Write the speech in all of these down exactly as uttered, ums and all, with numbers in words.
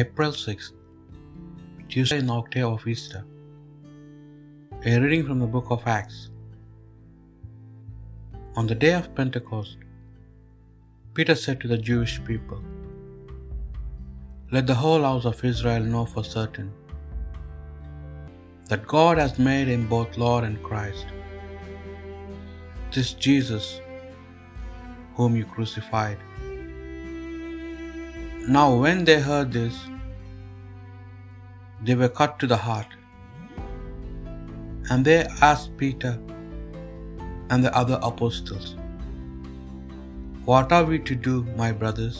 April sixth, Tuesday in the octave of Easter. A reading from the book of Acts. On the day of Pentecost, Peter said to the Jewish people, "Let the whole house of Israel know for certain that God has made him both Lord and Christ, this Jesus whom you crucified." Now when they heard this, they were cut to the heart, and they asked Peter and the other apostles, "What are we to do, my brothers?"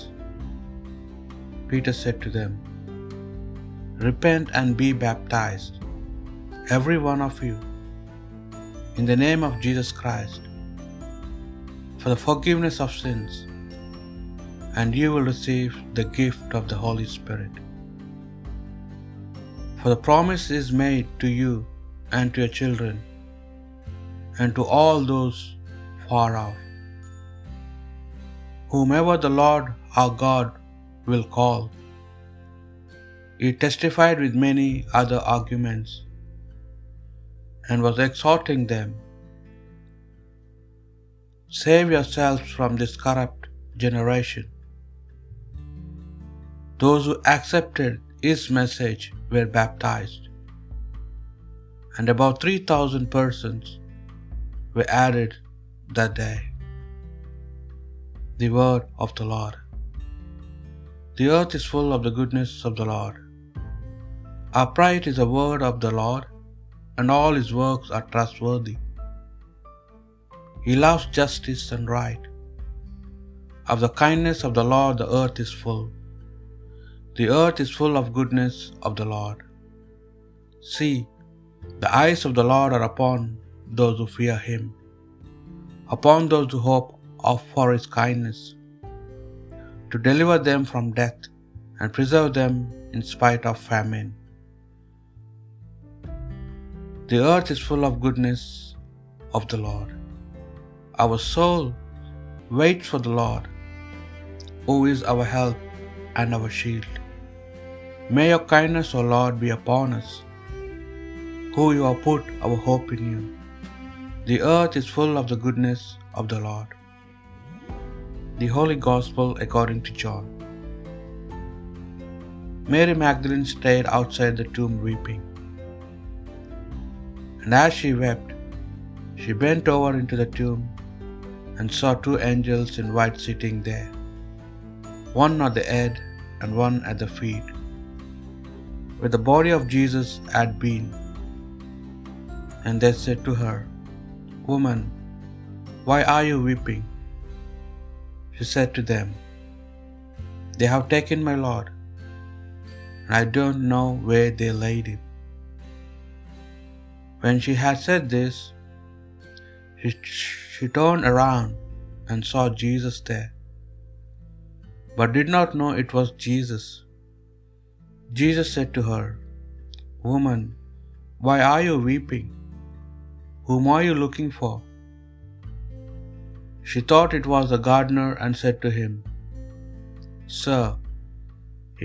Peter said to them, "Repent and be baptized, every one of you, in the name of Jesus Christ, for the forgiveness of sins, and you will receive the gift of the Holy Spirit. For the promise is made to you and to your children, and to all those far off, whomever the Lord our God will call." He testified with many other arguments, and was exhorting them, "Save yourselves from this corrupt generation." Those who accepted his message were baptized, and about three thousand persons were added that day. The word of the Lord. The earth is full of the goodness of the Lord. Upright is the word of the Lord, and all his works are trustworthy. He loves justice and right. Of the kindness of the Lord the earth is full. The earth is full of goodness of the Lord. See, the eyes of the Lord are upon those who fear him, upon those who hope for his kindness, to deliver them from death and preserve them in spite of famine. The earth is full of goodness of the Lord. Our soul waits for the Lord, who is our help and our shield. May your kindness, O Lord, be upon us, who you have put our hope in you. The earth is full of the goodness of the Lord. The Holy Gospel according to John. Mary Magdalene stayed outside the tomb weeping, and as she wept, she bent over into the tomb and saw two angels in white sitting there, one at the head and one at the feet, where the body of Jesus had been. And they said to her, "Woman, why are you weeping?" She said to them, "They have taken my Lord, and I don't know where they laid him." When she had said this, she, she turned around and saw Jesus there, but did not know it was Jesus. Jesus said to her, "Woman, why are you weeping? Whom are you looking for?" She thought it was the gardener and said to him, "Sir,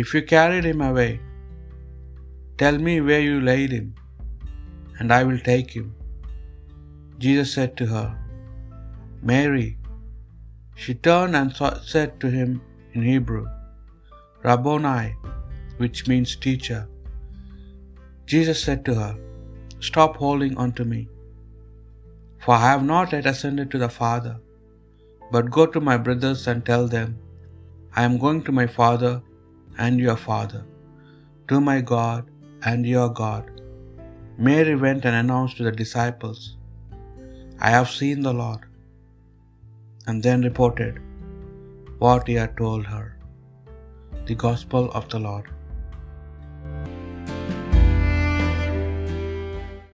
if you carried him away, tell me where you laid him, and I will take him." Jesus said to her, "Mary." She turned and said to him in Hebrew, "Rabboni," which means teacher. Jesus said to her, "Stop holding on to me, for I have not yet ascended to the Father. But go to my brothers and tell them, I am going to my Father and your Father, to my God and your God." Mary went and announced to the disciples, "I have seen the Lord," and then reported what he had told her. The Gospel of the Lord.